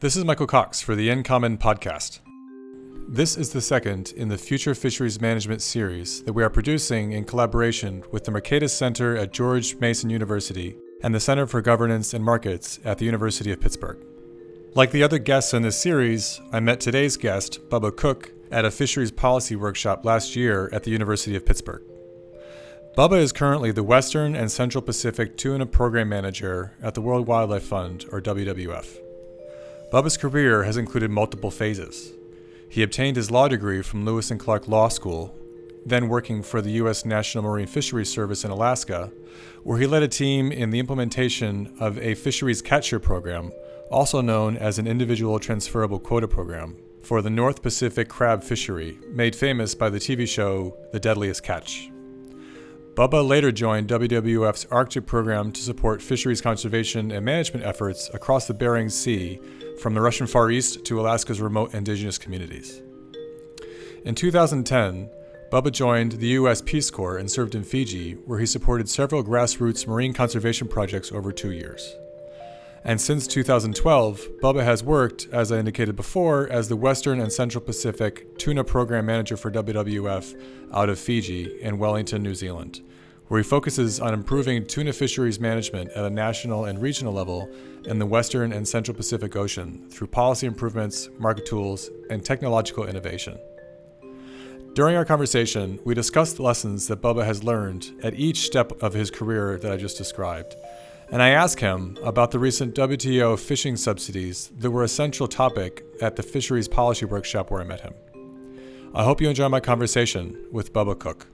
This is Michael Cox for the In Common podcast. This is the second in the Future Fisheries Management series that we are producing in collaboration with the Mercatus Center at George Mason University and the Center for Governance and Markets at the University of Pittsburgh. Like the other guests in this series, I met today's guest, Bubba Cook, at a fisheries policy workshop last year at the University of Pittsburgh. Bubba is currently the Western and Central Pacific Tuna Programme Manager at the World Wildlife Fund, or WWF. Bubba's career has included multiple phases. He obtained his law degree from Lewis and Clark Law School, then working for the U.S. National Marine Fisheries Service in Alaska, where he led a team in the implementation of a fisheries catch-year program, also known as an individual transferable quota program, for the North Pacific crab fishery, made famous by the TV show The Deadliest Catch. Bubba later joined WWF's Arctic Programme to support fisheries conservation and management efforts across the Bering Sea, from the Russian Far East to Alaska's remote indigenous communities. In 2010, Bubba joined the U.S. Peace Corps and served in Fiji, where he supported several grassroots marine conservation projects over 2 years. And since 2012, Bubba has worked, as I indicated before, as the Western and Central Pacific Tuna Programme Manager for WWF out of Fiji in Wellington, New Zealand, where he focuses on improving tuna fisheries management at a national and regional level in the Western and Central Pacific Ocean through policy improvements, market tools, and technological innovation. During our conversation, we discussed the lessons that Bubba has learned at each step of his career that I just described, and I asked him about the recent WTO fishing subsidies that were a central topic at the fisheries policy workshop where I met him. I hope you enjoy my conversation with Bubba Cook.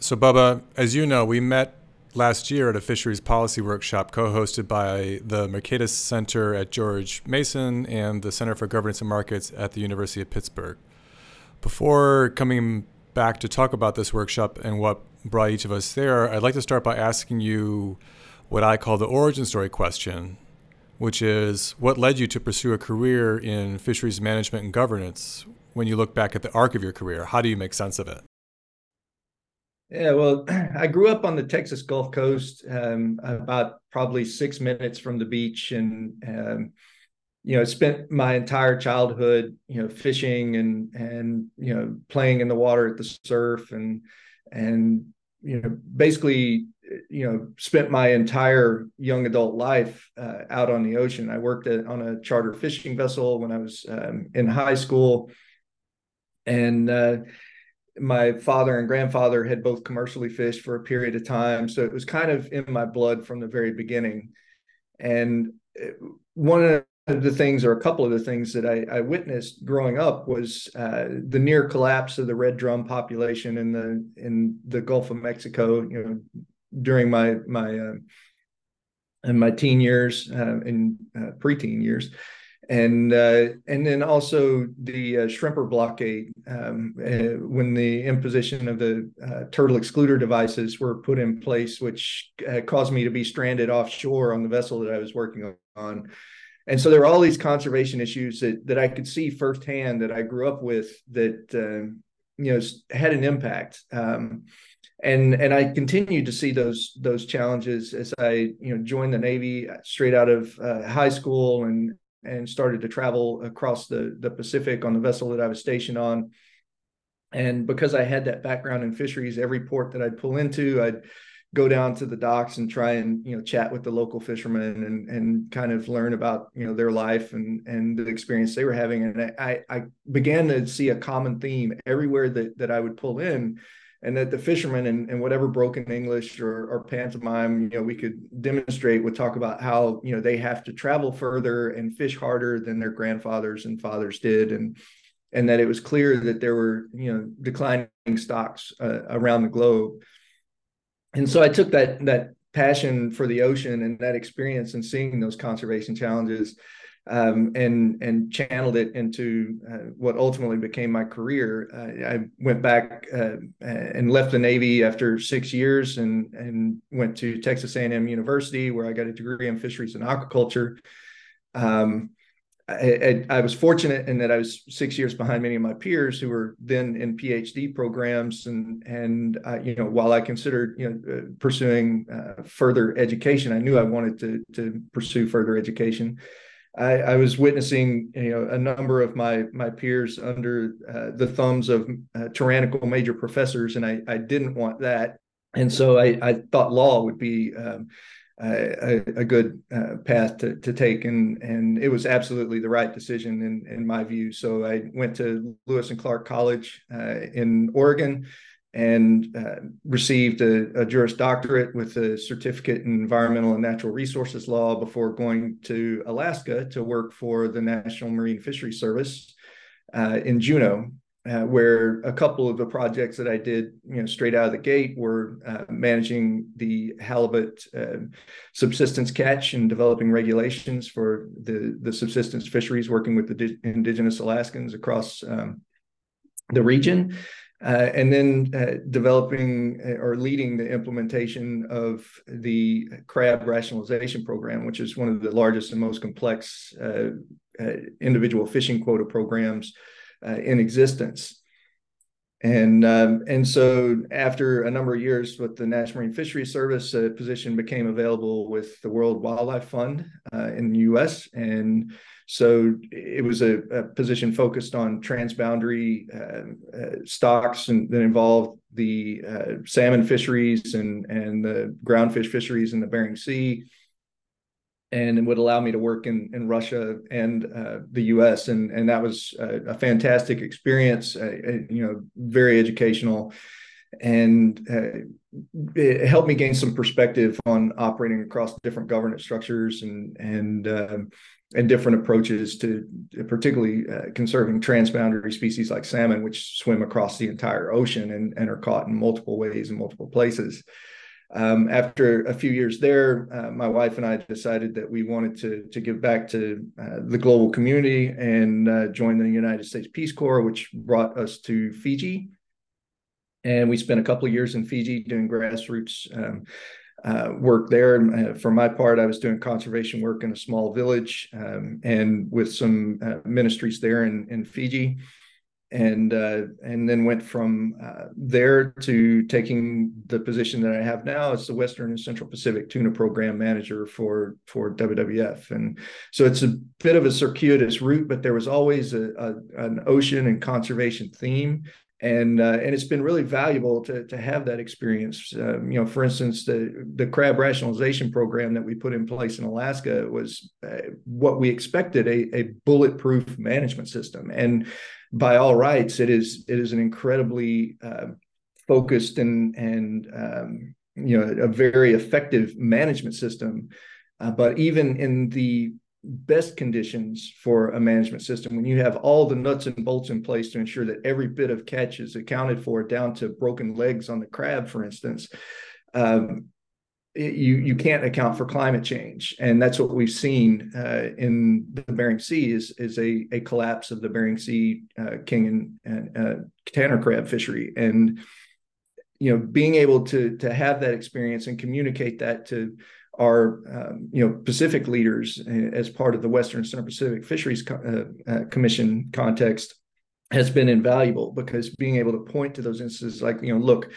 So Bubba, as you know, we met last year at a fisheries policy workshop co-hosted by the Mercatus Center at George Mason and the Center for Governance and Markets at the University of Pittsburgh. Before coming back to talk about this workshop and what brought each of us there, I'd like to start by asking you what I call the origin story question, which is what led you to pursue a career in fisheries management and governance when you look back at the arc of your career? How do you make sense of it? Yeah, well, I grew up on the Texas Gulf Coast, about probably 6 minutes from the beach, and spent my entire childhood, fishing and playing in the water at the surf, and basically spent my entire young adult life out on the ocean. I worked on a charter fishing vessel when I was in high school, and my father and grandfather had both commercially fished for a period of time. So it was kind of in my blood from the very beginning. And one of the things, or a couple of the things that I witnessed growing up was the near collapse of the red drum population in the Gulf of Mexico, during my teen years and preteen years. And then also the shrimper blockade when the imposition of the turtle excluder devices were put in place, which caused me to be stranded offshore on the vessel that I was working on. And so there were all these conservation issues that I could see firsthand that I grew up with that, had an impact. And I continued to see those challenges as I, joined the Navy straight out of high school and started to travel across the Pacific on the vessel that I was stationed on. And because I had that background in fisheries, every port that I'd pull into, I'd go down to the docks and try and, chat with the local fishermen and kind of learn about, their life and the experience they were having. And I began to see a common theme everywhere that I would pull in, and that the fishermen and whatever broken English or pantomime, we could demonstrate would talk about how, they have to travel further and fish harder than their grandfathers and fathers did. And that it was clear that there were, declining stocks around the globe. And so I took that passion for the ocean and that experience and seeing those conservation challenges and channeled it into what ultimately became my career. I went back and left the Navy after 6 years and went to Texas A&M University, where I got a degree in fisheries and aquaculture. I was fortunate in that I was 6 years behind many of my peers who were then in PhD programs, and you know, while I considered pursuing further education, I knew I wanted to pursue further education. I was witnessing a number of my peers under the thumbs of tyrannical major professors, and I didn't want that, and so I thought law would be a good path to take, and it was absolutely the right decision in my view. So I went to Lewis and Clark College in Oregon and received a Juris Doctorate with a certificate in environmental and natural resources law before going to Alaska to work for the National Marine Fisheries Service in Juneau. Where a couple of the projects that I did, straight out of the gate were managing the halibut subsistence catch and developing regulations for the subsistence fisheries, working with the indigenous Alaskans across the region, and then developing or leading the implementation of the Crab Rationalization Program, which is one of the largest and most complex individual fishing quota programs in existence. And so after a number of years with the National Marine Fisheries Service, a position became available with the World Wildlife Fund in the U.S. And so it was a position focused on transboundary stocks, and that involved the salmon fisheries and the groundfish fisheries in the Bering Sea. And it would allow me to work in Russia and the U.S. And that was a fantastic experience, very educational, and it helped me gain some perspective on operating across different governance structures and different approaches to particularly conserving transboundary species like salmon, which swim across the entire ocean and are caught in multiple ways in multiple places. After a few years there, my wife and I decided that we wanted to give back to the global community and join the United States Peace Corps, which brought us to Fiji. And we spent a couple of years in Fiji doing grassroots work there. For my part, I was doing conservation work in a small village and with some ministries there in Fiji. And then went from there to taking the position that I have now as the Western and Central Pacific Tuna Programme Manager for WWF. And so it's a bit of a circuitous route, but there was always an ocean and conservation theme. And it's been really valuable to have that experience. For instance, the crab rationalization program that we put in place in Alaska was what we expected, a bulletproof management system. And by all rights, it is an incredibly focused and a very effective management system. But even in the best conditions for a management system, when you have all the nuts and bolts in place to ensure that every bit of catch is accounted for, down to broken legs on the crab, for instance, you can't account for climate change. And that's what we've seen in the Bering Sea is a collapse of the Bering Sea king and tanner crab fishery. And being able to have that experience and communicate that to our Pacific leaders as part of the Western and Central Pacific Fisheries Commission context has been invaluable, because being able to point to those instances like, look,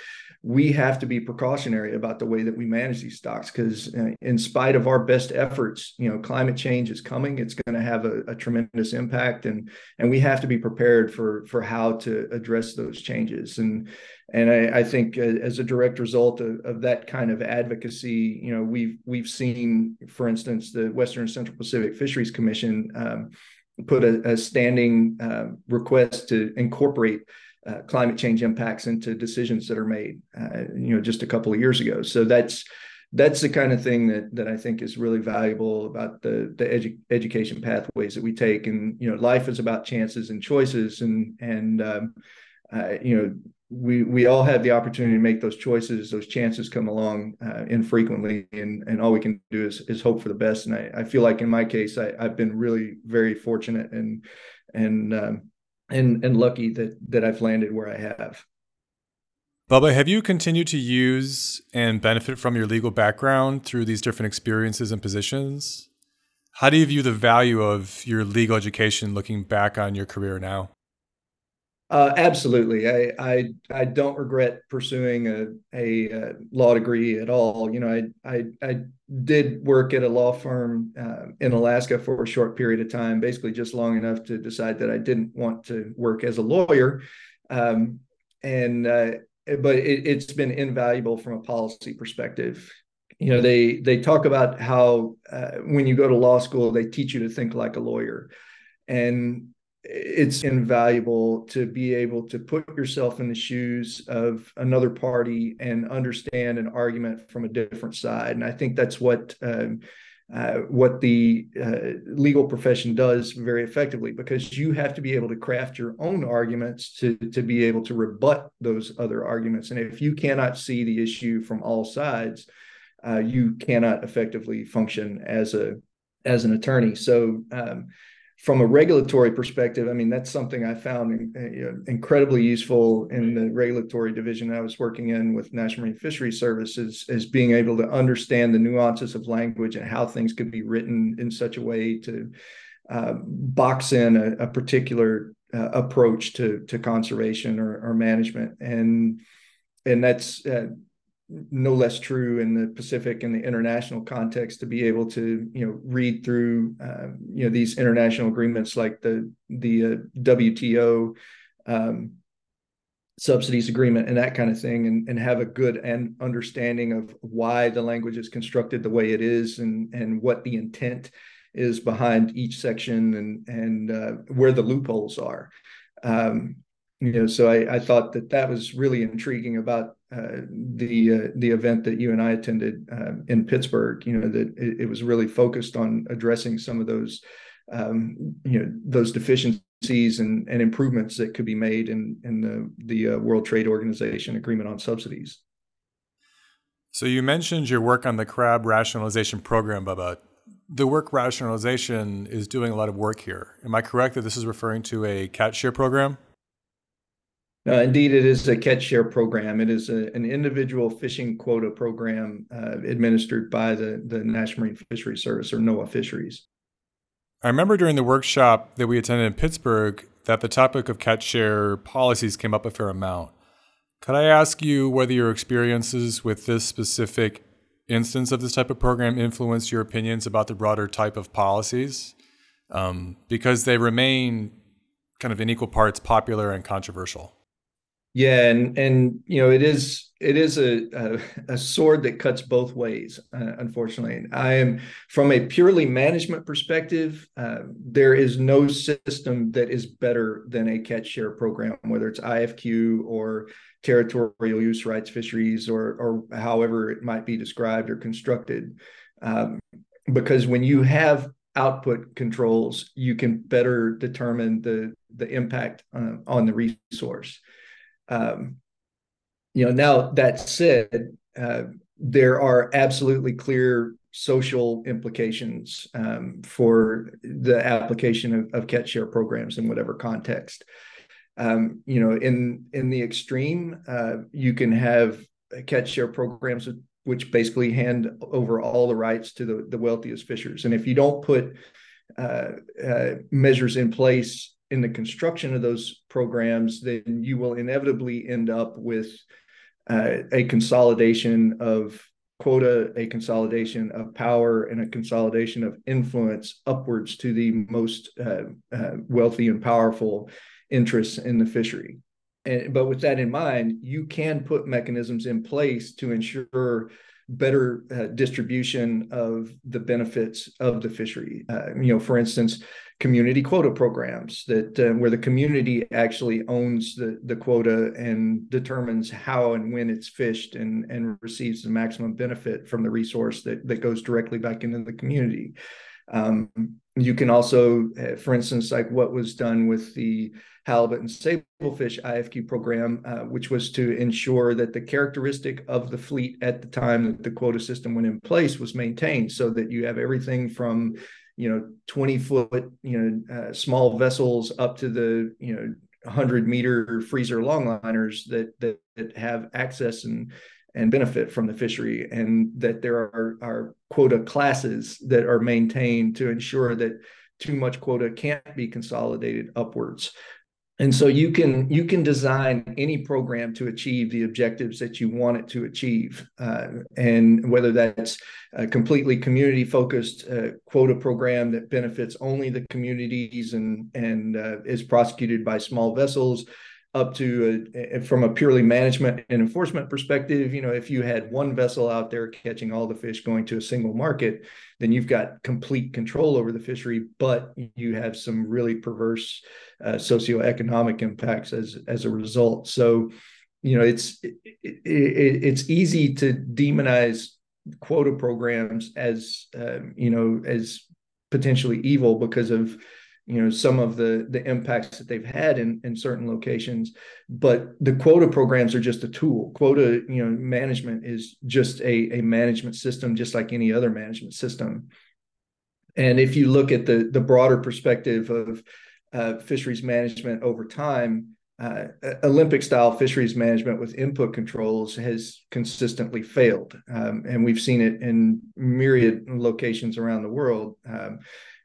we have to be precautionary about the way that we manage these stocks, because in spite of our best efforts, climate change is coming. It's going to have a tremendous impact, and we have to be prepared for how to address those changes. And I think as a direct result of that kind of advocacy, we've seen, for instance, the Western and Central Pacific Fisheries Commission put a standing request to incorporate climate change impacts into decisions that are made, just a couple of years ago. So that's the kind of thing that I think is really valuable about the education pathways that we take. And life is about chances and choices, and we all have the opportunity to make those choices. Those chances come along infrequently, and all we can do is hope for the best. And I feel like in my case, I've been really very fortunate and lucky that I've landed where I have. Bubba, have you continued to use and benefit from your legal background through these different experiences and positions? How do you view the value of your legal education looking back on your career now? Absolutely. I don't regret pursuing a law degree at all. You know, I did work at a law firm in Alaska for a short period of time, basically just long enough to decide that I didn't want to work as a lawyer. But it's been invaluable from a policy perspective. You know, they talk about how when you go to law school, they teach you to think like a lawyer. And it's invaluable to be able to put yourself in the shoes of another party and understand an argument from a different side. And I think that's what the legal profession does very effectively, because you have to be able to craft your own arguments to be able to rebut those other arguments. And if you cannot see the issue from all sides, you cannot effectively function as an attorney. So, from a regulatory perspective, I mean, that's something I found incredibly useful in the regulatory division I was working in with National Marine Fisheries Service, is being able to understand the nuances of language and how things could be written in such a way to box in a particular approach to conservation or management. And that's no less true in the Pacific and the international context, to be able to, you know, read through, these international agreements like the WTO subsidies agreement and that kind of thing, and have a good understanding of why the language is constructed the way it is, and what the intent is behind each section, and where the loopholes are. So I thought that was really intriguing about the event that you and I attended in Pittsburgh. You know, that it was really focused on addressing some of those, those deficiencies and improvements that could be made in the World Trade Organization Agreement on subsidies. So you mentioned your work on the Crab Rationalization Program, Bubba. The work rationalization is doing a lot of work here. Am I correct that this is referring to a catch share program? Indeed, it is a catch share program. It is an individual fishing quota program administered by the National Marine Fisheries Service, or NOAA Fisheries. I remember during the workshop that we attended in Pittsburgh that the topic of catch share policies came up a fair amount. Could I ask you whether your experiences with this specific instance of this type of program influenced your opinions about the broader type of policies? Because they remain kind of in equal parts popular and controversial. Yeah, it is a sword that cuts both ways, unfortunately. I am, from a purely management perspective, there is no system that is better than a catch share program, whether it's IFQ or territorial use rights fisheries, or however it might be described or constructed. Because when you have output controls, you can better determine the impact on the resource. Now that said, there are absolutely clear social implications for the application of catch share programs in whatever context. In the extreme, you can have catch share programs which basically hand over all the rights to the wealthiest fishers. And if you don't put measures in place in the construction of those programs, then you will inevitably end up with a consolidation of quota, a consolidation of power, and a consolidation of influence upwards to the most wealthy and powerful interests in the fishery. But with that in mind, you can put mechanisms in place to ensure better distribution of the benefits of the fishery. For instance, community quota programs where the community actually owns the quota and determines how and when it's fished, and receives the maximum benefit from the resource that goes directly back into the community. You can also, for instance, like what was done with the halibut and sablefish IFQ program, which was to ensure that the characteristic of the fleet at the time that the quota system went in place was maintained, so that you have everything from, 20-foot, small vessels up to the, 100-meter freezer longliners that have access and and benefit from the fishery, and that there are quota classes that are maintained to ensure that too much quota can't be consolidated upwards. And so you can design any program to achieve the objectives that you want it to achieve, and whether that's a completely community-focused quota program that benefits only the communities and is prosecuted by small vessels, up to from a purely management and enforcement perspective, you know, if you had one vessel out there catching all the fish going to a single market, then you've got complete control over the fishery, but you have some really perverse socioeconomic impacts as a result. So, you know, it's easy to demonize quota programs as as potentially evil because of some of the impacts that they've had in certain locations, but the quota programs are just a tool. Quota, management is just a management system, just like any other management system. And if you look at the broader perspective of fisheries management over time, Olympic-style fisheries management with input controls has consistently failed, and we've seen it in myriad locations around the world.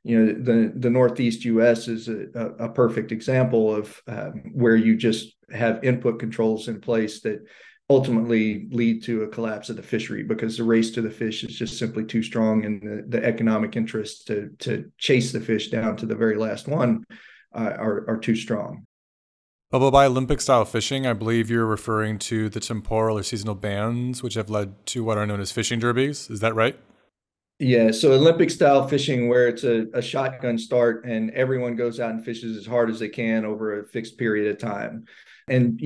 The Northeast U.S. is a perfect example of where you just have input controls in place that ultimately lead to a collapse of the fishery because the race to the fish is just simply too strong, and the economic interests to chase the fish down to the very last one are too strong. Well, by Olympic-style fishing, I believe you're referring to the temporal or seasonal bans, which have led to what are known as fishing derbies. Is that right? Yeah, so Olympic style fishing where it's a shotgun start and everyone goes out and fishes as hard as they can over a fixed period of time. And,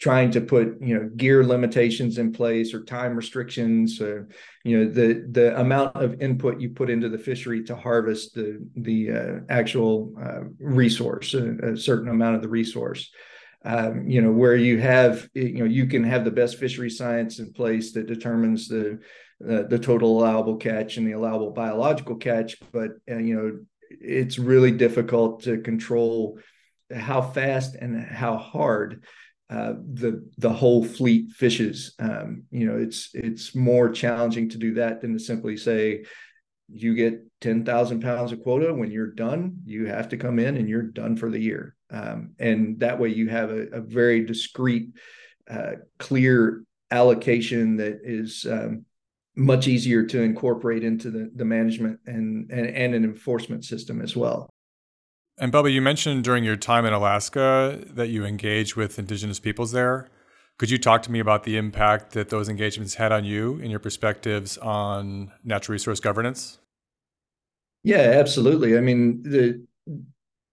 trying to put, gear limitations in place or time restrictions, or, the amount of input you put into the fishery to harvest the actual resource, a certain amount of the resource. Where you have, you can have the best fishery science in place that determines the total allowable catch and the allowable biological catch, but it's really difficult to control how fast and how hard the whole fleet fishes. It's more challenging to do that than to simply say you get 10,000 pounds of quota. When you're done, you have to come in and you're done for the year, and that way you have a very discrete, clear allocation that is much easier to incorporate into the management and an enforcement system as well. And Bubba, you mentioned during your time in Alaska that you engaged with indigenous peoples there. Could you talk to me about the impact that those engagements had on you and your perspectives on natural resource governance? Yeah, absolutely. I mean,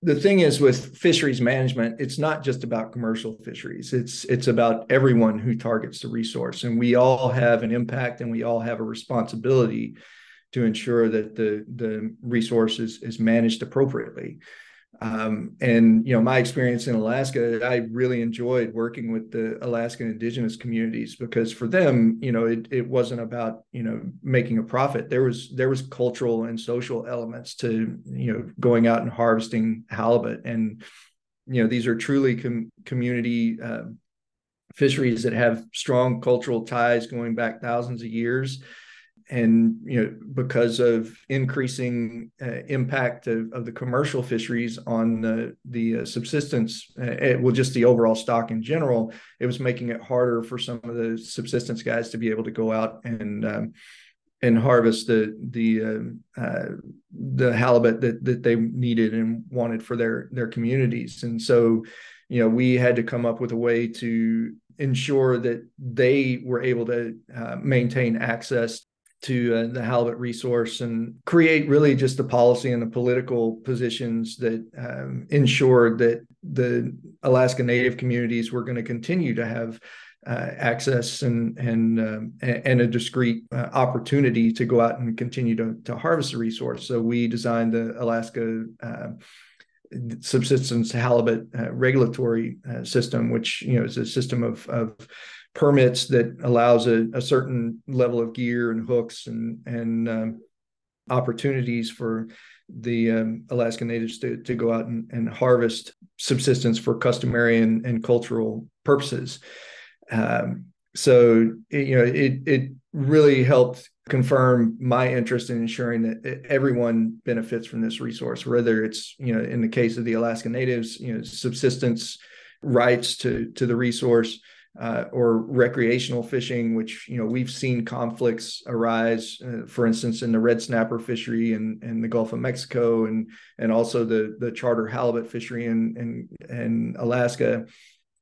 the thing is with fisheries management, it's not just about commercial fisheries. It's about everyone who targets the resource. And we all have an impact and we all have a responsibility to ensure that the resource is managed appropriately. My experience in Alaska, I really enjoyed working with the Alaskan indigenous communities because for them, it wasn't about, making a profit. There was cultural and social elements to, going out and harvesting halibut. And, these are truly community fisheries that have strong cultural ties going back thousands of years. And, because of increasing impact of the commercial fisheries on the subsistence, just the overall stock in general, it was making it harder for some of the subsistence guys to be able to go out and harvest the halibut that they needed and wanted for their communities. And so, we had to come up with a way to ensure that they were able to maintain access to the halibut resource and create really just the policy and the political positions that ensured that the Alaska Native communities were going to continue to have access and a discrete opportunity to go out and continue to harvest the resource. So we designed the Alaska subsistence halibut regulatory system, which is a system of permits that allows a certain level of gear and hooks and opportunities for the Alaska Natives to go out and harvest subsistence for customary and cultural purposes. So, you know, it really helped confirm my interest in ensuring that everyone benefits from this resource, whether it's, you know, in the case of the Alaska Natives, you know, subsistence rights to the resource, or recreational fishing, which, you know, we've seen conflicts arise, for instance, in the red snapper fishery and the Gulf of Mexico, and also the charter halibut fishery in Alaska,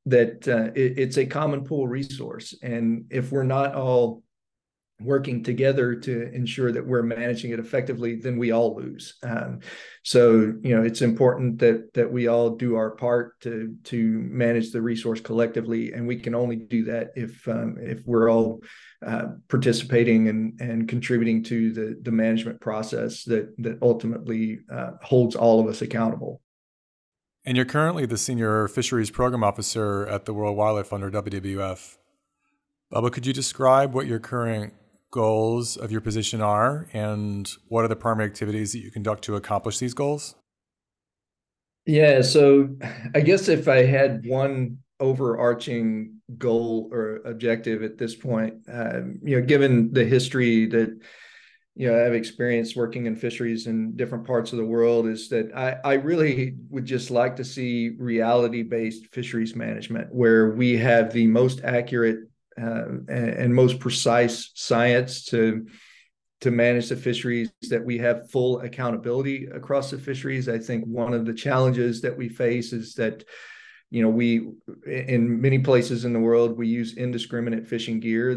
that it's a common pool resource. And if we're not all working together to ensure that we're managing it effectively, then we all lose. So, you know, it's important that we all do our part to manage the resource collectively, and we can only do that if we're all participating and contributing to the management process that ultimately holds all of us accountable. And you're currently the Senior Fisheries Program Officer at the World Wildlife Fund, or WWF. Bubba, could you describe what your current goals of your position are, and what are the primary activities that you conduct to accomplish these goals? Yeah, so I guess if I had one overarching goal or objective at this point, you know, given the history that, you know, I've experienced working in fisheries in different parts of the world, is that I really would just like to see reality-based fisheries management, where we have the most accurate and most precise science to manage the fisheries, that we have full accountability across the fisheries. I think one of the challenges that we face is that, you know, we, in many places in the world, we use indiscriminate fishing gear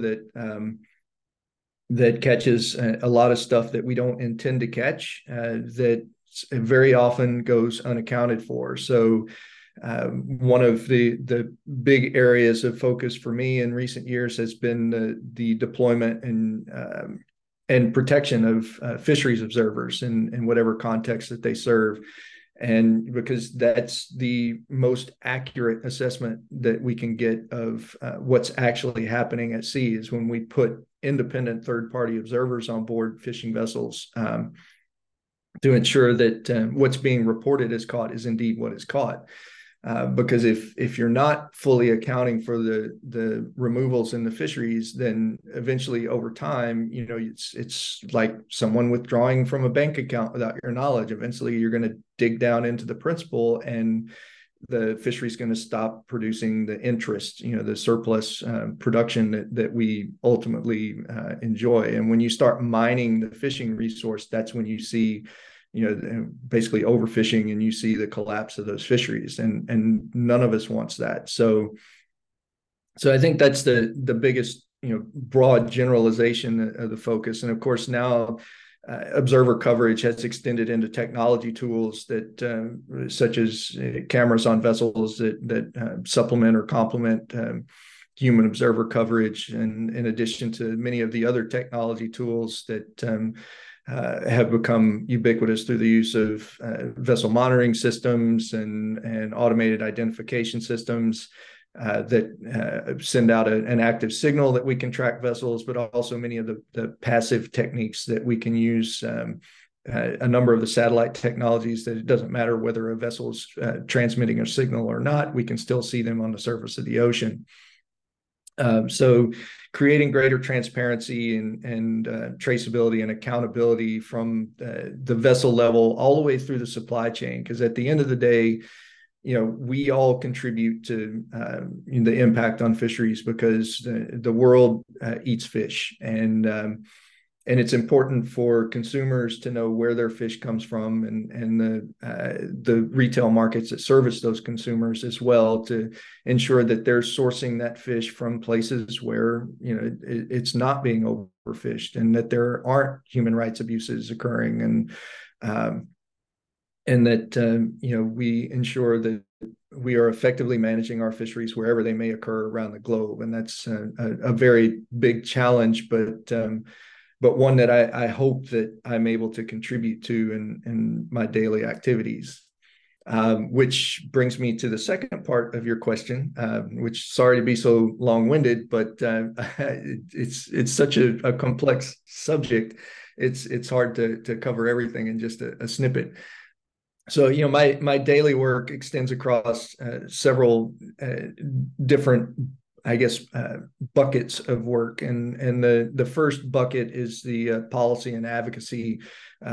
that catches a lot of stuff that we don't intend to catch, that very often goes unaccounted for. So one of the big areas of focus for me in recent years has been the deployment and protection of fisheries observers in whatever context that they serve. And because that's the most accurate assessment that we can get of what's actually happening at sea, is when we put independent third-party observers on board fishing vessels to ensure that what's being reported as caught is indeed what is caught. Because if you're not fully accounting for the removals in the fisheries, then eventually over time, you know, it's like someone withdrawing from a bank account without your knowledge. Eventually, you're going to dig down into the principal, and the fishery is going to stop producing the interest, you know, the surplus production that we ultimately enjoy. And when you start mining the fishing resource, that's when you see, you know, basically overfishing, and you see the collapse of those fisheries, and none of us wants that. So I think that's the biggest, you know, broad generalization of the focus. And of course, now observer coverage has extended into technology tools that such as cameras on vessels that supplement or complement human observer coverage, and in addition to many of the other technology tools that have become ubiquitous through the use of vessel monitoring systems and automated identification systems that send out an active signal that we can track vessels, but also many of the passive techniques that we can use, a number of the satellite technologies that it doesn't matter whether a vessel's transmitting a signal or not, we can still see them on the surface of the ocean. So creating greater transparency and traceability and accountability from the vessel level all the way through the supply chain, because at the end of the day, you know, we all contribute to the impact on fisheries, because the world eats fish, and it's important for consumers to know where their fish comes from, and the retail markets that service those consumers as well, to ensure that they're sourcing that fish from places where, you know, it's not being overfished, and that there aren't human rights abuses occurring, and that you know, we ensure that we are effectively managing our fisheries wherever they may occur around the globe. And that's a very big challenge, but one that I hope that I'm able to contribute to in my daily activities, which brings me to the second part of your question, which, sorry to be so long-winded, but it's such a complex subject. It's hard to cover everything in just a snippet. So, you know, my daily work extends across several different I guess, buckets of work. And the first bucket is the policy and advocacy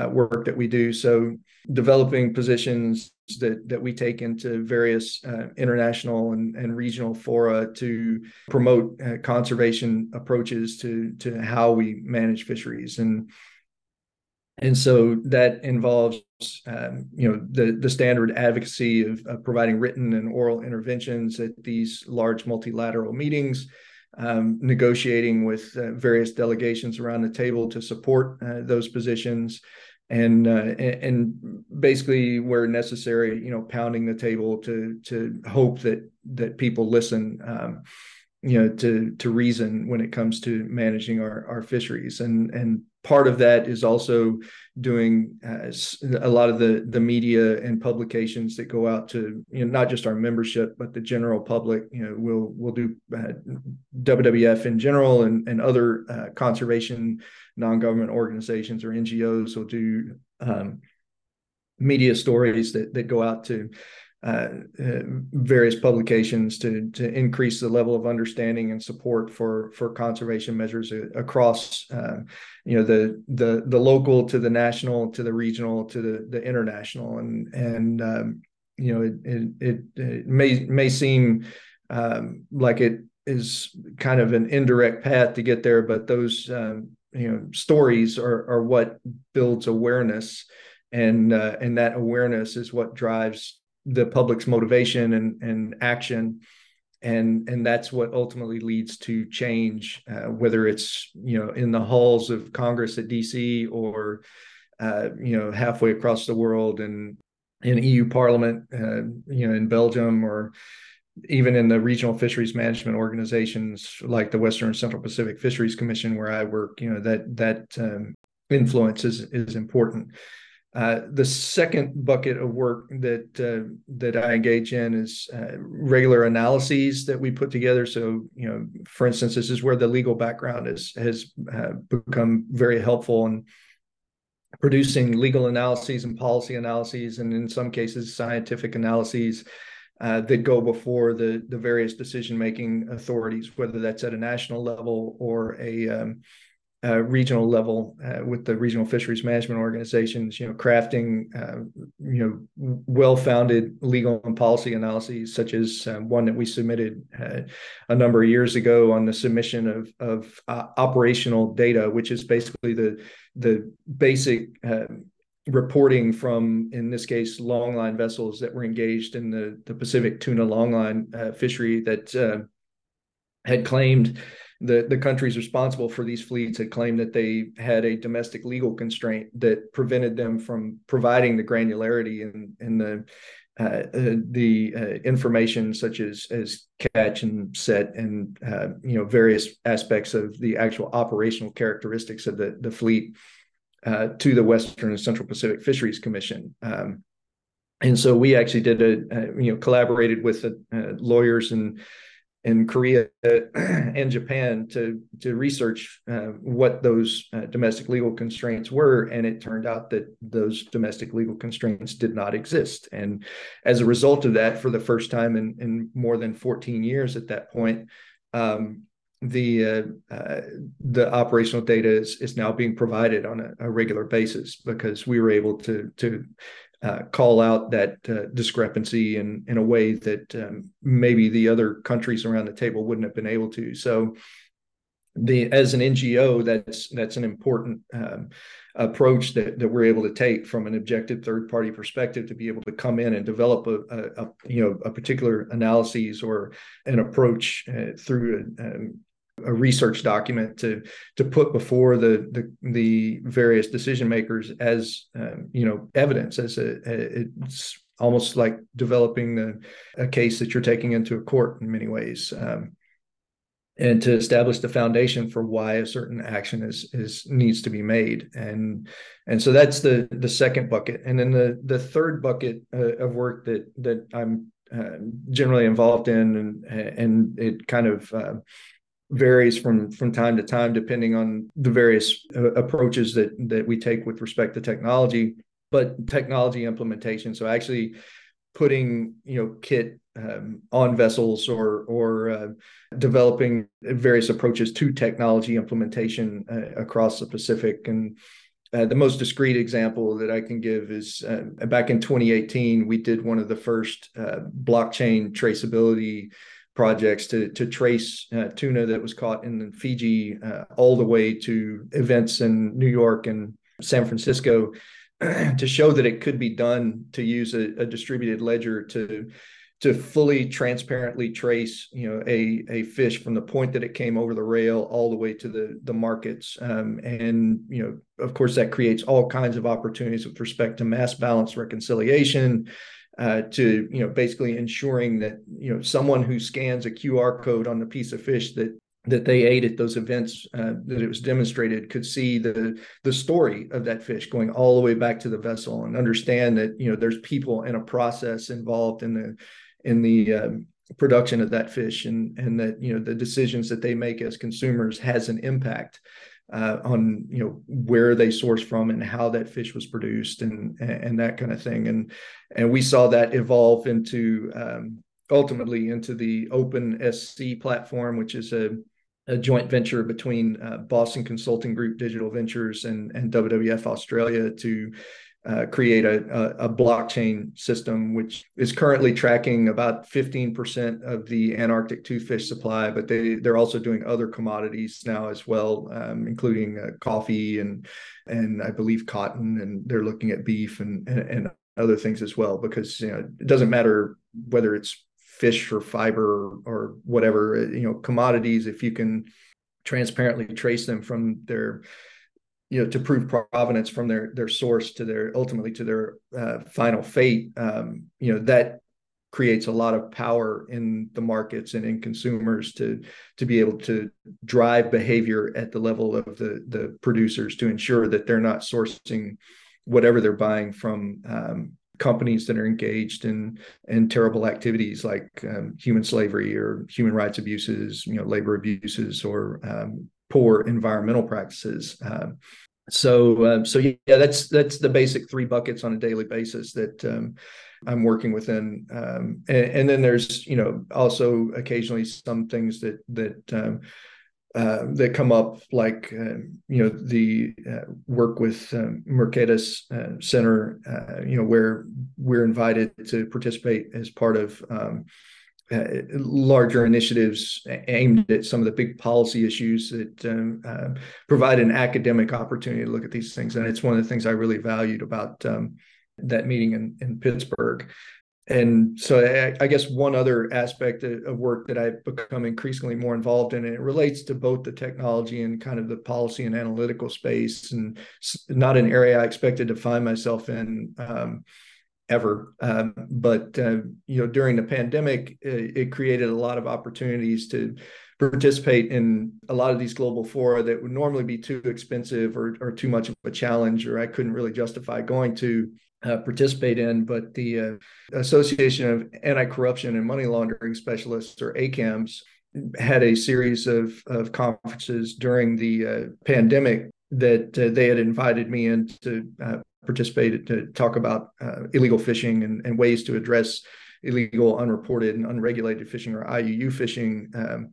work that we do. So developing positions that we take into various international and regional fora to promote conservation approaches to how we manage fisheries. And so that involves, the standard advocacy of providing written and oral interventions at these large multilateral meetings, negotiating with various delegations around the table to support those positions, and basically where necessary, pounding the table to hope that people listen, to reason when it comes to managing our fisheries. And part of that is also doing a lot of the media and publications that go out to not just our membership but the general public. We'll do WWF in general and other conservation non-government organizations or NGOs will do media stories that go out to various publications to increase the level of understanding and support for conservation measures across the local to the national to the regional to the international, it may seem like it is kind of an indirect path to get there, but those stories are what builds awareness, and that awareness is what drives the public's motivation and action. And that's what ultimately leads to change, whether it's, in the halls of Congress at DC or, halfway across the world and in EU Parliament, in Belgium, or even in the regional fisheries management organizations like the Western and Central Pacific Fisheries Commission, where I work, that influence is important. The second bucket of work that I engage in is regular analyses that we put together. So, for instance, this is where the legal background has become very helpful in producing legal analyses and policy analyses, and in some cases, scientific analyses that go before the various decision-making authorities, whether that's at a national level or a regional level with the regional fisheries management organizations, crafting, well-founded legal and policy analyses, such as one that we submitted a number of years ago on the submission of operational data, which is basically the basic reporting from, in this case, longline vessels that were engaged in the Pacific tuna longline fishery that had claimed. The countries responsible for these fleets had claimed that they had a domestic legal constraint that prevented them from providing the granularity and the information such as catch and set and various aspects of the actual operational characteristics of the fleet to the Western and Central Pacific Fisheries Commission. And so we actually did collaborated with the lawyers in Korea and Japan to research what those domestic legal constraints were. And it turned out that those domestic legal constraints did not exist. And as a result of that, for the first time in more than 14 years at that point, the operational data is now being provided on a regular basis, because we were able to call out that discrepancy in a way that maybe the other countries around the table wouldn't have been able to. So as an NGO, that's an important approach that we're able to take from an objective third-party perspective, to be able to come in and develop a particular analysis or an approach through a research document to put before the various decision makers as evidence, as it's almost like developing a case that you're taking into a court in many ways, and to establish the foundation for why a certain action is needs to be made, and so that's the second bucket. And then the third bucket of work that I'm generally involved in, and it kind of varies from time to time, depending on the various approaches that we take with respect to technology, but technology implementation. So actually putting, kit on vessels or developing various approaches to technology implementation across the Pacific. And the most discrete example that I can give is back in 2018, we did one of the first blockchain traceability projects to trace tuna that was caught in Fiji all the way to events in New York and San Francisco to show that it could be done to use a distributed ledger to fully transparently trace, a fish from the point that it came over the rail all the way to the markets. And, of course, that creates all kinds of opportunities with respect to mass balance reconciliation, to, basically ensuring that, someone who scans a QR code on the piece of fish that they ate at those events that it was demonstrated could see the story of that fish going all the way back to the vessel and understand that, there's people and a process involved in the production of that fish, and that, the decisions that they make as consumers has an impact on, where they source from and how that fish was produced and that kind of thing. And we saw that evolve into ultimately into the OpenSC platform, which is a joint venture between Boston Consulting Group Digital Ventures and WWF Australia to create a blockchain system, which is currently tracking about 15% of the Antarctic toothfish supply, but they're also doing other commodities now as well, including coffee and I believe cotton, and they're looking at beef and other things as well, because it doesn't matter whether it's fish or fiber or whatever, commodities, if you can transparently trace them from their to prove provenance from their source to ultimately to their final fate, that creates a lot of power in the markets and in consumers to be able to drive behavior at the level of the producers to ensure that they're not sourcing whatever they're buying from companies that are engaged in terrible activities like human slavery or human rights abuses, labor abuses, or poor environmental practices. So that's the basic three buckets on a daily basis that I'm working within. And then there's, also occasionally some things that come up, like, the work with Mercatus Center, where we're invited to participate as part of larger initiatives aimed at some of the big policy issues that provide an academic opportunity to look at these things. And it's one of the things I really valued about that meeting in Pittsburgh. And so I guess one other aspect of work that I've become increasingly more involved in, and it relates to both the technology and kind of the policy and analytical space, and not an area I expected to find myself in ever. But during the pandemic, it created a lot of opportunities to participate in a lot of these global fora that would normally be too expensive or too much of a challenge, or I couldn't really justify going to participate in, but the Association of Anti-Corruption and Money Laundering Specialists, or ACAMS, had a series of conferences during the pandemic that they had invited me in to participate to talk about illegal fishing and ways to address illegal, unreported, and unregulated fishing, or IUU fishing,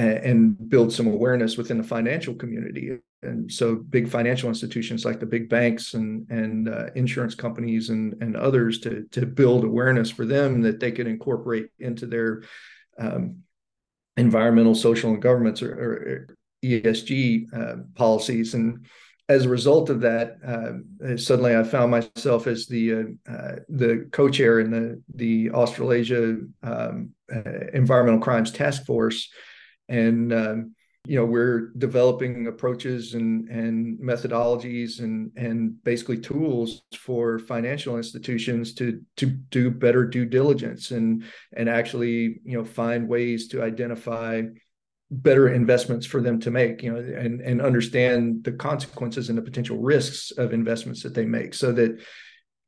and build some awareness within the financial community. And so big financial institutions like the big banks and insurance companies and others to build awareness for them that they could incorporate into their environmental, social, and governance or ESG policies. And as a result of that, suddenly I found myself as the co-chair in the Australasia Environmental Crimes Task Force. And we're developing approaches and methodologies and basically tools for financial institutions to do better due diligence and actually, find ways to identify better investments for them to make, and understand the consequences and the potential risks of investments that they make, so that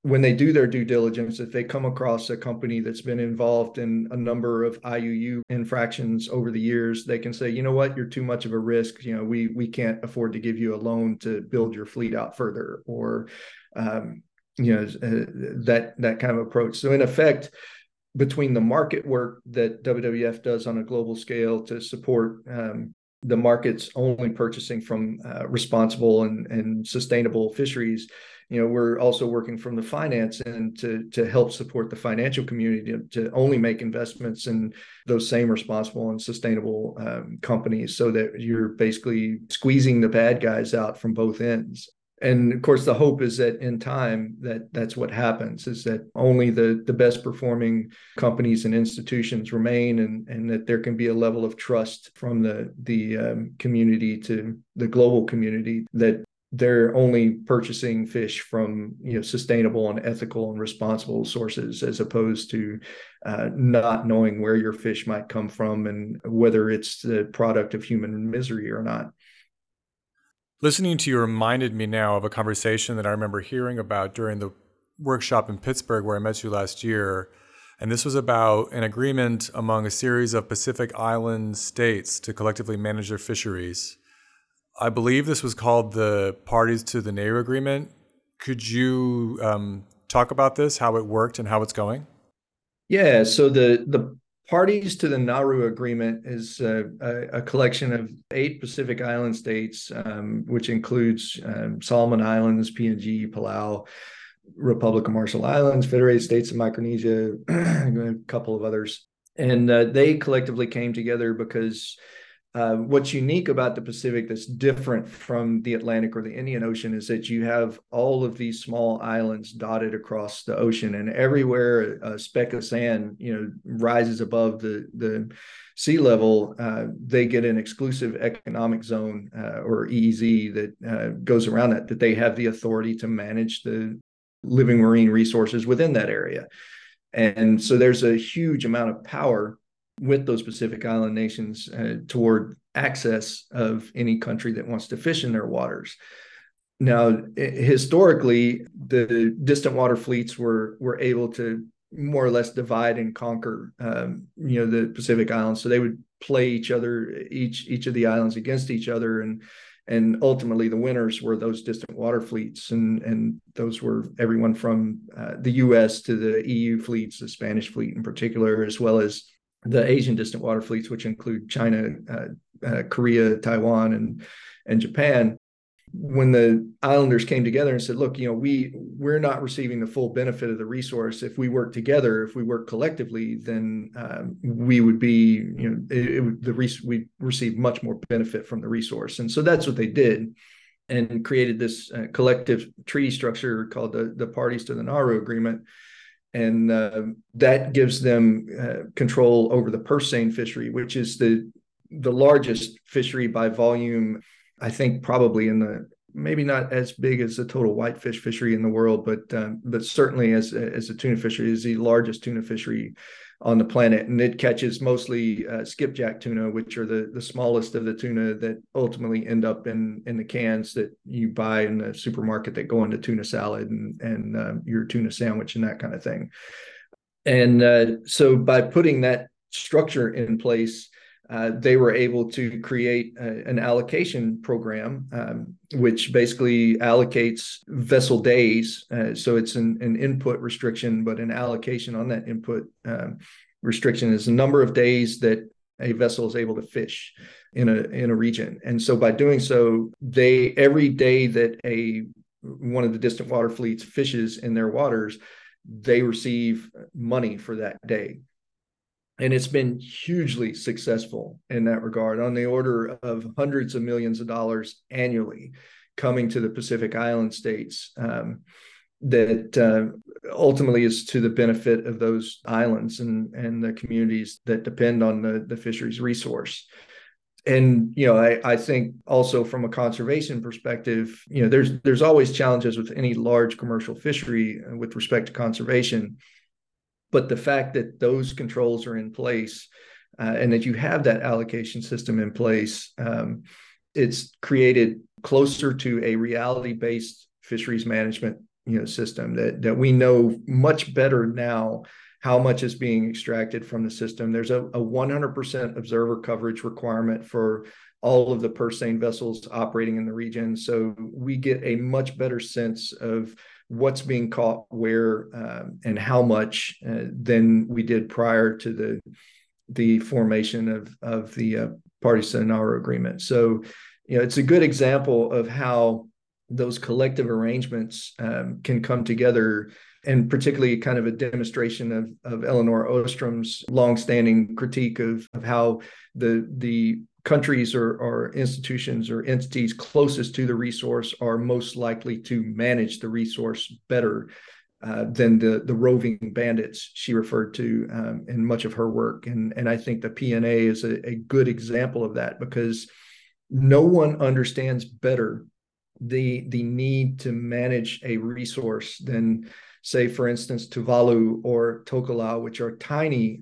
when they do their due diligence, if they come across a company that's been involved in a number of IUU infractions over the years, they can say, you know what, you're too much of a risk. We can't afford to give you a loan to build your fleet out further, or that kind of approach. So in effect, between the market work that WWF does on a global scale to support the markets only purchasing from responsible and sustainable fisheries, you know, we're also working from the finance end to help support the financial community to only make investments in those same responsible and sustainable companies, so that you're basically squeezing the bad guys out from both ends. And of course, the hope is that in time, that's what happens, is that only the best performing companies and institutions remain, and that there can be a level of trust from the community to the global community that they're only purchasing fish from, you know, sustainable and ethical and responsible sources, as opposed to not knowing where your fish might come from and whether it's the product of human misery or not. Listening to you reminded me now of a conversation that I remember hearing about during the workshop in Pittsburgh where I met you last year. And this was about an agreement among a series of Pacific Island states to collectively manage their fisheries. I believe this was called the Parties to the Nauru Agreement. Could you talk about this, how it worked and how it's going? Yeah, so the Parties to the Nauru Agreement is a collection of 8 Pacific Island states, which includes Solomon Islands, PNG, Palau, Republic of Marshall Islands, Federated States of Micronesia, a couple of others. And they collectively came together because what's unique about the Pacific that's different from the Atlantic or the Indian Ocean is that you have all of these small islands dotted across the ocean, and everywhere a speck of sand, you know, rises above the sea level, they get an exclusive economic zone or EEZ that goes around that they have the authority to manage the living marine resources within that area. And so there's a huge amount of power with those Pacific Island nations toward access of any country that wants to fish in their waters. Now, historically, the distant water fleets were able to more or less divide and conquer, the Pacific Islands. So they would play each other, each of the islands against each other, and ultimately the winners were those distant water fleets, and those were everyone from the U.S. to the EU fleets, the Spanish fleet in particular, as well as the Asian distant water fleets, which include China, Korea, Taiwan, and Japan. When the islanders came together and said, look, you know, we're not receiving the full benefit of the resource. If we work together, if we work collectively, then we would be, you know, we'd receive much more benefit from the resource. And so that's what they did, and created this collective treaty structure called the Parties to the Nauru Agreement. And that gives them control over the purse seine fishery, which is the largest fishery by volume, I think, probably maybe not as big as the total whitefish fishery in the world, but certainly as a tuna fishery, is the largest tuna fishery on the planet. And it catches mostly skipjack tuna, which are the smallest of the tuna that ultimately end up in the cans that you buy in the supermarket that go into tuna salad and your tuna sandwich and that kind of thing. And so by putting that structure in place, they were able to create an allocation program, which basically allocates vessel days. So it's an input restriction, but an allocation on that input restriction is the number of days that a vessel is able to fish in a region. And so by doing so, every day that one of the distant water fleets fishes in their waters, they receive money for that day. And it's been hugely successful in that regard, on the order of hundreds of millions of dollars annually coming to the Pacific Island states, that ultimately is to the benefit of those islands and the communities that depend on the fisheries resource. And, you know, I think also from a conservation perspective, you know, there's always challenges with any large commercial fishery with respect to conservation. But the fact that those controls are in place and that you have that allocation system in place, it's created closer to a reality-based fisheries management, you know, system that we know much better now how much is being extracted from the system. There's a 100% observer coverage requirement for all of the purse seine vessels operating in the region. So we get a much better sense of what's being caught where and how much than we did prior to the formation of the Parties to the Nauru Agreement. So, you know, it's a good example of how those collective arrangements can come together, and particularly kind of a demonstration of Eleanor Ostrom's longstanding critique of how the countries or institutions or entities closest to the resource are most likely to manage the resource better than the roving bandits she referred to in much of her work. And I think the PNA is a good example of that, because no one understands better the need to manage a resource than, say, for instance, Tuvalu or Tokelau, which are tiny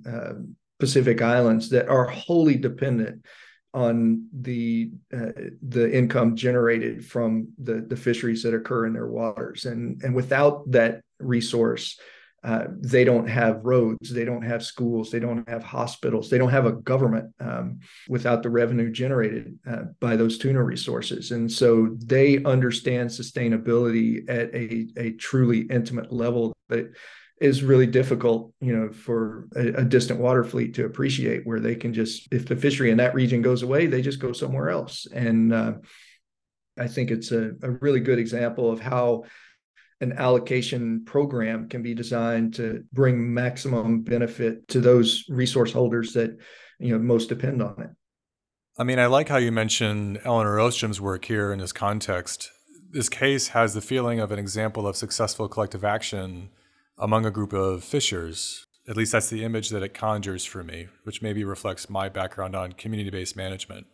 Pacific islands that are wholly dependent on the income generated from the fisheries that occur in their waters. And without that resource, they don't have roads, they don't have schools, they don't have hospitals, they don't have a government without the revenue generated by those tuna resources. And so they understand sustainability at a truly intimate level that is really difficult, you know, for a distant water fleet to appreciate, where they can just, if the fishery in that region goes away, they just go somewhere else. And I think it's a really good example of how an allocation program can be designed to bring maximum benefit to those resource holders that, you know, most depend on it. I mean, I like how you mentioned Eleanor Ostrom's work here in this context. This case has the feeling of an example of successful collective action among a group of fishers. At least that's the image that it conjures for me, which maybe reflects my background on community-based management.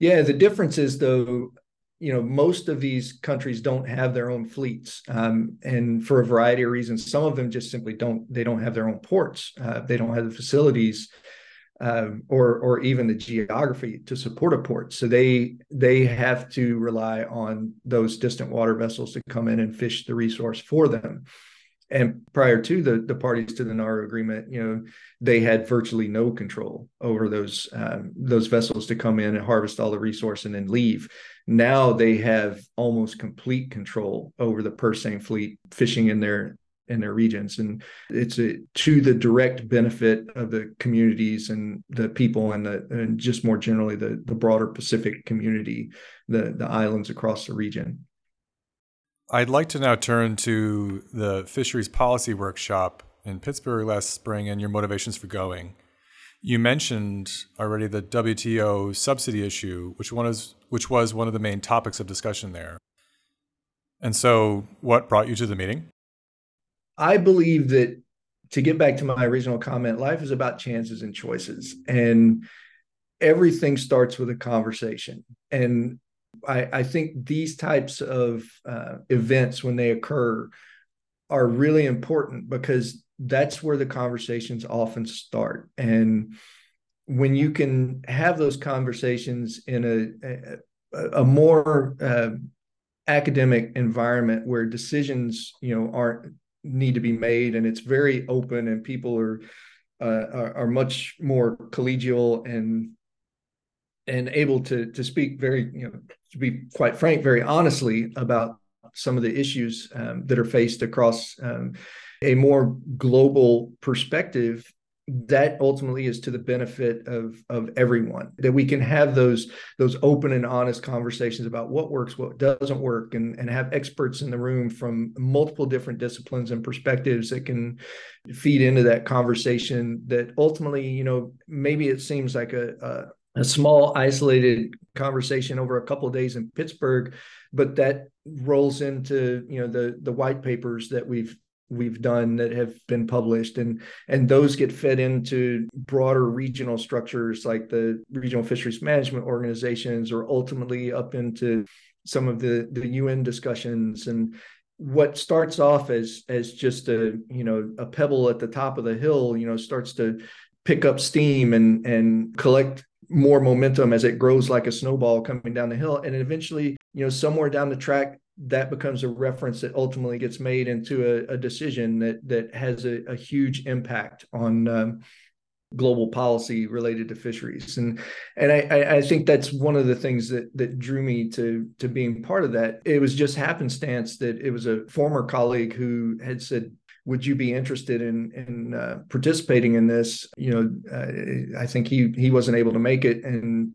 Yeah, the difference is, though, you know, most of these countries don't have their own fleets, and for a variety of reasons. Some of them just simply don't. They don't have their own ports. They don't have the facilities, or even the geography to support a port. So they have to rely on those distant water vessels to come in and fish the resource for them. And prior to the Parties to the Nauru Agreement, you know, they had virtually no control over those vessels to come in and harvest all the resource and then leave. Now they have almost complete control over the purse seine fleet fishing in their regions, and it's to the direct benefit of the communities and the people and just more generally the broader Pacific community, the islands across the region. I'd like to now turn to the fisheries policy workshop in Pittsburgh last spring and your motivations for going. You mentioned already the WTO subsidy issue, which was one of the main topics of discussion there. And so what brought you to the meeting? I believe that, to get back to my original comment, life is about chances and choices. And everything starts with a conversation. And I think these types of events, when they occur, are really important, because that's where the conversations often start. And when you can have those conversations in a more academic environment where decisions, you know, need to be made, and it's very open, and people are much more collegial and able to speak very, you know, to be quite frank, very honestly about some of the issues that are faced across a more global perspective, that ultimately is to the benefit of everyone, that we can have those open and honest conversations about what works, what doesn't work, and have experts in the room from multiple different disciplines and perspectives that can feed into that conversation that ultimately, you know, maybe it seems like a small isolated conversation over a couple of days in Pittsburgh, but that rolls into, you know, the white papers that we've done that have been published, and those get fed into broader regional structures like the regional fisheries management organizations, or ultimately up into some of the UN discussions. And what starts off as just a, you know, a pebble at the top of the hill, you know, starts to pick up steam and collect more momentum as it grows like a snowball coming down the hill. And eventually, you know, somewhere down the track, that becomes a reference that ultimately gets made into a decision that has a huge impact on global policy related to fisheries. And I think that's one of the things that drew me to being part of that. It was just happenstance that it was a former colleague who had said, would you be interested in participating in this? I think he wasn't able to make it. And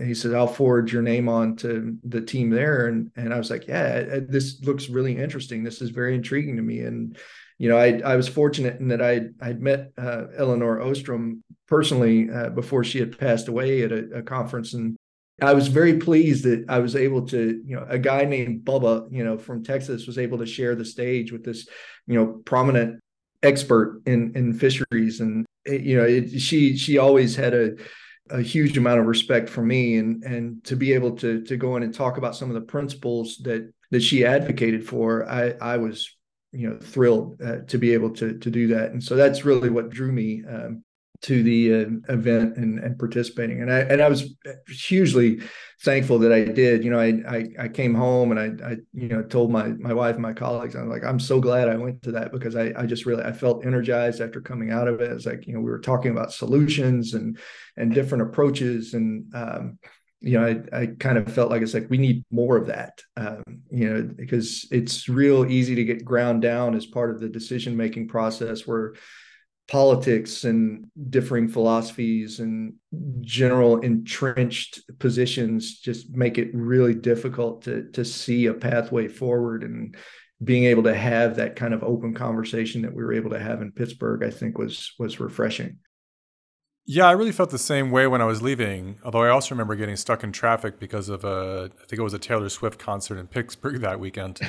he said, I'll forward your name on to the team there. And I was like, yeah, this looks really interesting. This is very intriguing to me. And, I was fortunate in that I'd met Eleanor Ostrom personally before she had passed away at a conference. And I was very pleased that I was able to, a guy named Bubba, from Texas, was able to share the stage with this, prominent expert in fisheries. And, she always had a huge amount of respect for me, and to be able to go in and talk about some of the principles that she advocated for, I was, thrilled to be able to do that. And so that's really what drew me to the event and participating. And I was hugely thankful that I did. I came home and I told my wife and my colleagues, I'm like, I'm so glad I went to that, because I felt energized after coming out of it. It's like, we were talking about solutions and different approaches. And, I kind of felt like it's like, we need more of that, because it's real easy to get ground down as part of the decision-making process where politics and differing philosophies and general entrenched positions just make it really difficult to see a pathway forward. And being able to have that kind of open conversation that we were able to have in Pittsburgh, I think was refreshing. Yeah, I really felt the same way when I was leaving, although I also remember getting stuck in traffic because of I think it was a Taylor Swift concert in Pittsburgh that weekend.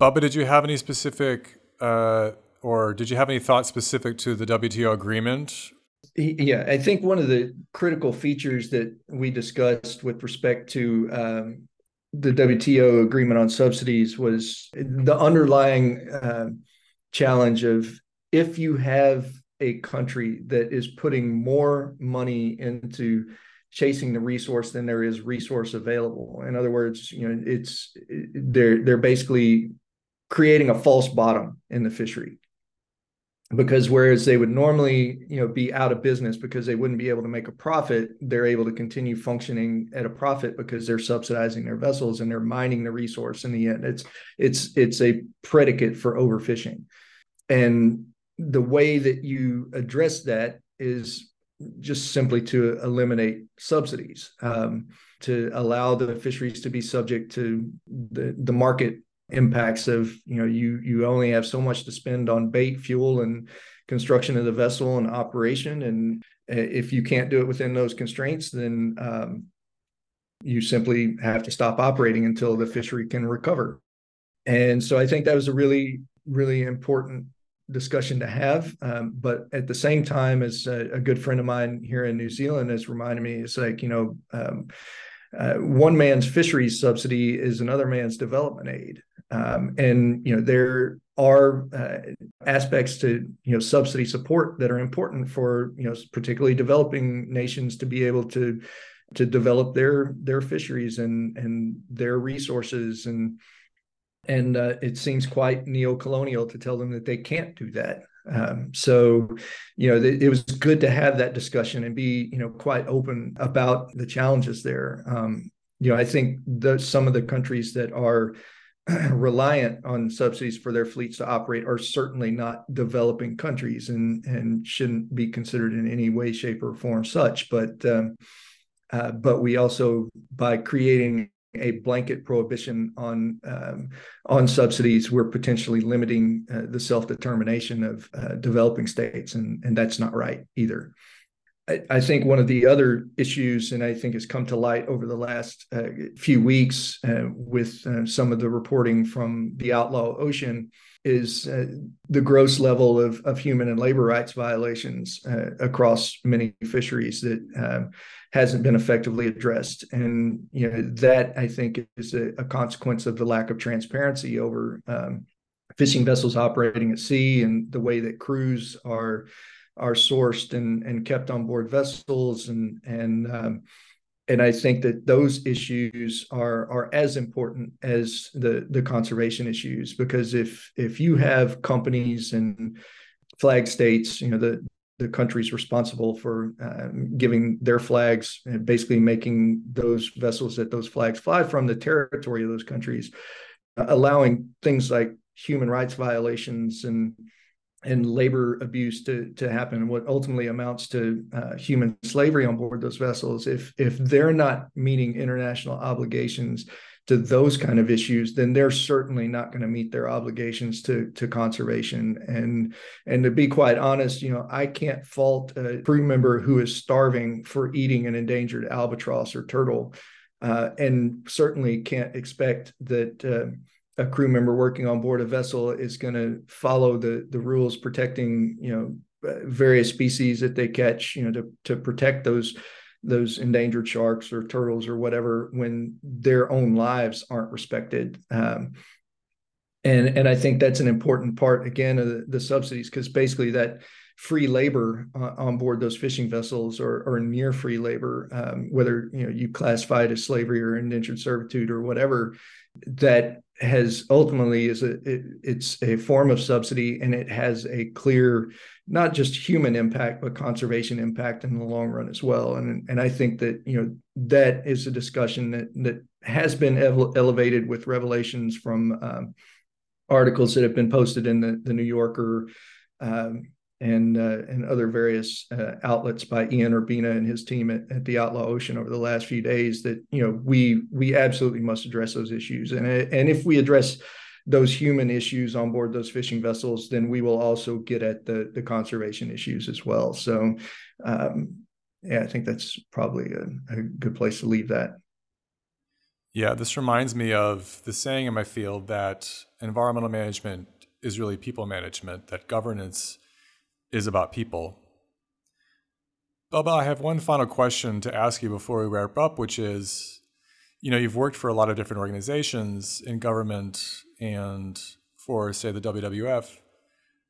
Bubba, did you have any specific or did you have any thoughts specific to the WTO agreement? Yeah, I think one of the critical features that we discussed with respect to the WTO agreement on subsidies was the underlying challenge of, if you have a country that is putting more money into chasing the resource than there is resource available, in other words, they're basically creating a false bottom in the fishery. Because whereas they would normally, be out of business because they wouldn't be able to make a profit, they're able to continue functioning at a profit because they're subsidizing their vessels and they're mining the resource. In the end, it's a predicate for overfishing, and the way that you address that is just simply to eliminate subsidies, to allow the fisheries to be subject to the market impacts of, you only have so much to spend on bait, fuel, and construction of the vessel and operation. And if you can't do it within those constraints, then you simply have to stop operating until the fishery can recover. And so I think that was a really, really important discussion to have. But at the same time, as a good friend of mine here in New Zealand has reminded me, it's like, one man's fisheries subsidy is another man's development aid. And there are aspects to, subsidy support that are important for, particularly developing nations to be able to develop their fisheries and their resources. And it seems quite neo-colonial to tell them that they can't do that. It was good to have that discussion and be, quite open about the challenges there. I think some of the countries that are reliant on subsidies for their fleets to operate are certainly not developing countries and shouldn't be considered in any way, shape, or form such. But we also, by creating a blanket prohibition on subsidies, we're potentially limiting the self-determination of developing states, and that's not right either. I think one of the other issues, and I think has come to light over the last few weeks with some of the reporting from the Outlaw Ocean, is the gross level of human and labor rights violations across many fisheries that hasn't been effectively addressed. And that, I think, is a consequence of the lack of transparency over fishing vessels operating at sea and the way that crews are sourced and kept on board vessels. And I think that those issues are as important as the conservation issues, because if you have companies and flag states, the countries responsible for giving their flags and basically making those vessels that those flags fly from the territory of those countries, allowing things like human rights violations and labor abuse to happen, what ultimately amounts to human slavery on board those vessels. If they're not meeting international obligations to those kind of issues, then they're certainly not going to meet their obligations to conservation. And to be quite honest, you know, I can't fault a crew member who is starving for eating an endangered albatross or turtle, and certainly can't expect that a crew member working on board a vessel is going to follow the rules protecting, you know, various species that they catch, you know, to protect those endangered sharks or turtles or whatever, when their own lives aren't respected. And I think that's an important part, again, of the subsidies, because basically that free labor on board those fishing vessels or near free labor, whether, you know, you classify it as slavery or indentured servitude or whatever, that has ultimately it's a form of subsidy, and it has a clear, not just human impact, but conservation impact in the long run as well. And I think that, you know, that is a discussion that has been elevated with revelations from articles that have been posted in the New Yorker and other various outlets by Ian Urbina and his team at the Outlaw Ocean over the last few days, that, you know, we absolutely must address those issues. And if we address those human issues on board those fishing vessels, then we will also get at the conservation issues as well. So, I think that's probably a good place to leave that. Yeah, this reminds me of the saying in my field that environmental management is really people management, that governance is about people. Bubba, I have one final question to ask you before we wrap up, which is, you know, you've worked for a lot of different organizations in government and for, say, the WWF.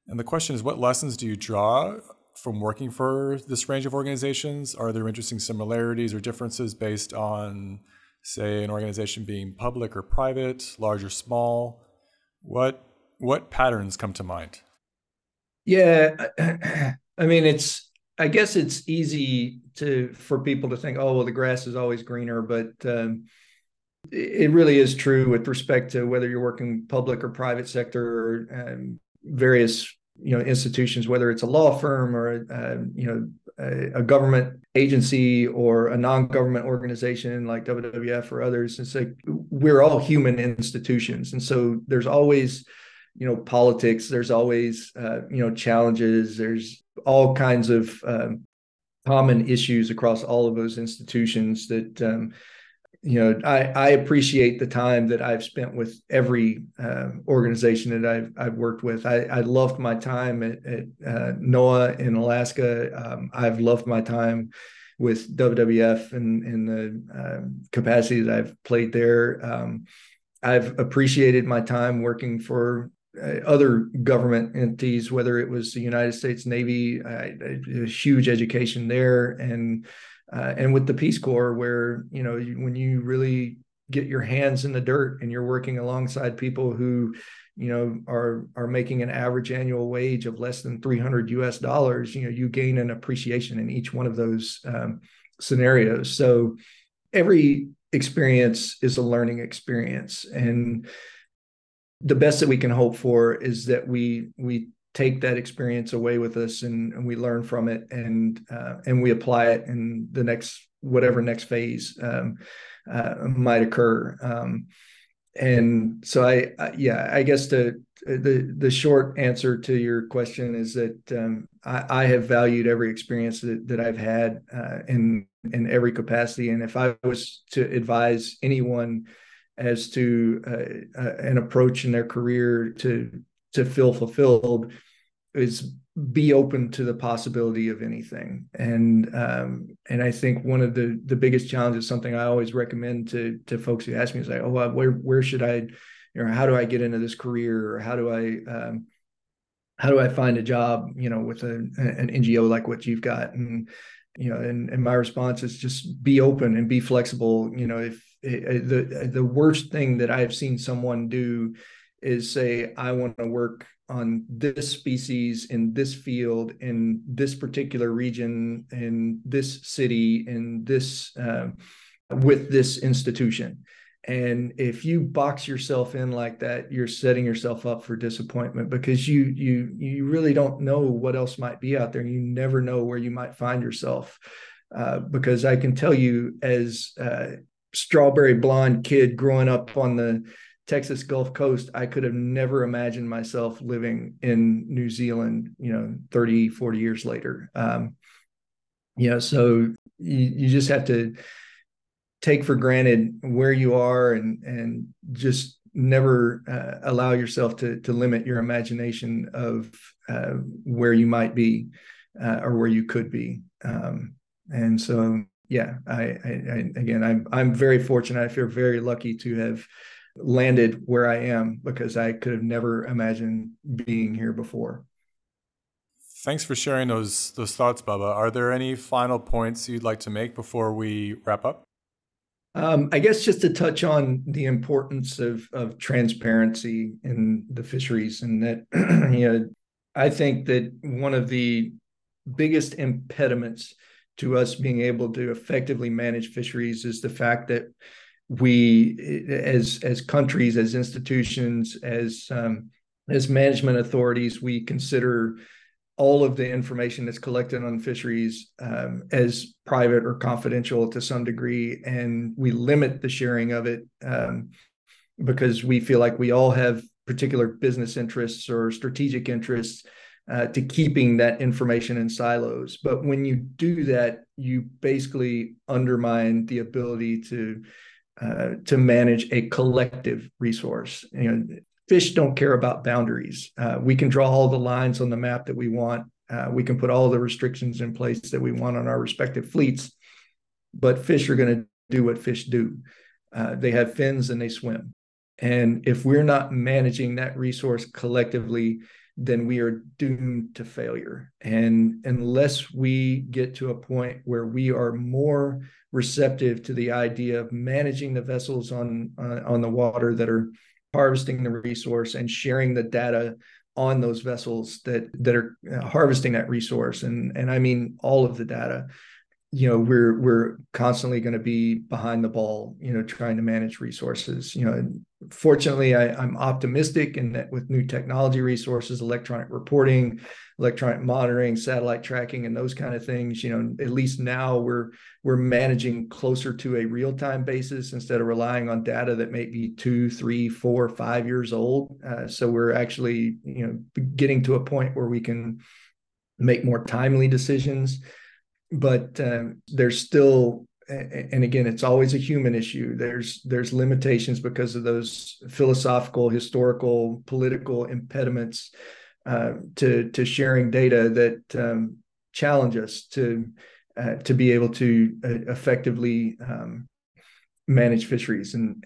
And the question is, what lessons do you draw from working for this range of organizations? Are there interesting similarities or differences based on, say, an organization being public or private, large or small? What patterns come to mind? Yeah, I mean, I guess it's easy for people to think, oh, well, the grass is always greener, but it really is true with respect to whether you're working public or private sector or various, you know, institutions, whether it's a law firm or you know, a government agency or a non-government organization like WWF or others. It's like we're all human institutions, and so there's always, you know, politics, there's always, you know, challenges, there's all kinds of common issues across all of those institutions that, you know, I appreciate the time that I've spent with every organization that I've worked with. I loved my time at NOAA in Alaska. I've loved my time with WWF in the capacity that I've played there. I've appreciated my time working for other government entities, whether it was the United States Navy, a huge education there, and with the Peace Corps, where, you know, when you really get your hands in the dirt and you're working alongside people who, you know, are making an average annual wage of less than $300 US, you know, you gain an appreciation in each one of those scenarios. So every experience is a learning experience, and the best that we can hope for is that we take that experience away with us, and we learn from it, and we apply it in the next phase might occur. And so I guess the short answer to your question is that I have valued every experience that I've had in every capacity. And if I was to advise anyone as to an approach in their career to feel fulfilled, is be open to the possibility of anything. And I think one of the biggest challenges, something I always recommend to folks who ask me, is like, oh, where should I, you know, how do I get into this career, or how do I find a job, you know, with an NGO like what you've got? And, you know, and my response is just be open and be flexible. You know, if the worst thing that I've seen someone do is say, I want to work on this species in this field, in this particular region, in this city, in this, with this institution. And if you box yourself in like that, you're setting yourself up for disappointment, because you really don't know what else might be out there. You never know where you might find yourself, because I can tell you, as a strawberry blonde kid growing up on the Texas Gulf Coast, I could have never imagined myself living in New Zealand, 30, 40 years later. So you just have to take for granted where you are, and just never allow yourself to limit your imagination of where you might be or where you could be. And so, yeah, I'm very fortunate. I feel very lucky to have landed where I am, because I could have never imagined being here before. Thanks for sharing those thoughts, Bubba. Are there any final points you'd like to make before we wrap up? I guess just to touch on the importance of transparency in the fisheries, and that I think that one of the biggest impediments to us being able to effectively manage fisheries is the fact that we, as countries, as institutions, as management authorities, we consider all of the information that's collected on fisheries as private or confidential to some degree, and we limit the sharing of it because we feel like we all have particular business interests or strategic interests to keeping that information in silos. But when you do that, you basically undermine the ability to manage a collective resource. Fish don't care about boundaries. We can draw all the lines on the map that we want. We can put all the restrictions in place that we want on our respective fleets, but fish are going to do what fish do. They have fins and they swim. And if we're not managing that resource collectively, then we are doomed to failure. And unless we get to a point where we are more receptive to the idea of managing the vessels on the water that are harvesting the resource, and sharing the data on those vessels that are harvesting that resource, and I mean all of the data, we're constantly going to be behind the ball, trying to manage resources. Fortunately, I'm optimistic in that with new technology resources, electronic reporting, electronic monitoring, satellite tracking, and those kind of things, at least now we're managing closer to a real-time basis instead of relying on data that may be 2, 3, 4, 5 years old. So we're actually, getting to a point where we can make more timely decisions. But there's still, and again, it's always a human issue. There's limitations because of those philosophical, historical, political impediments to sharing data that challenge us to be able to effectively manage fisheries. And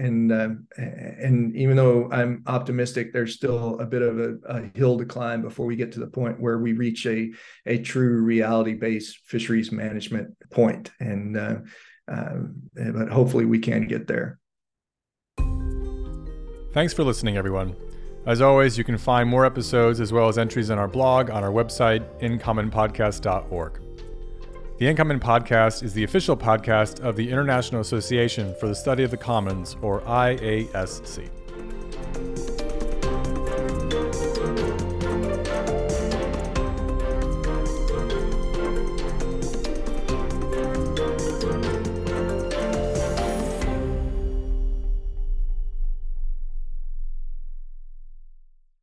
even though I'm optimistic, there's still a bit of a hill to climb before we get to the point where we reach a true reality-based fisheries management point. And but hopefully we can get there. Thanks for listening, everyone. As always, you can find more episodes as well as entries on our blog on our website, incommonpodcast.org. The Incommon Podcast is the official podcast of the International Association for the Study of the Commons, or IASC.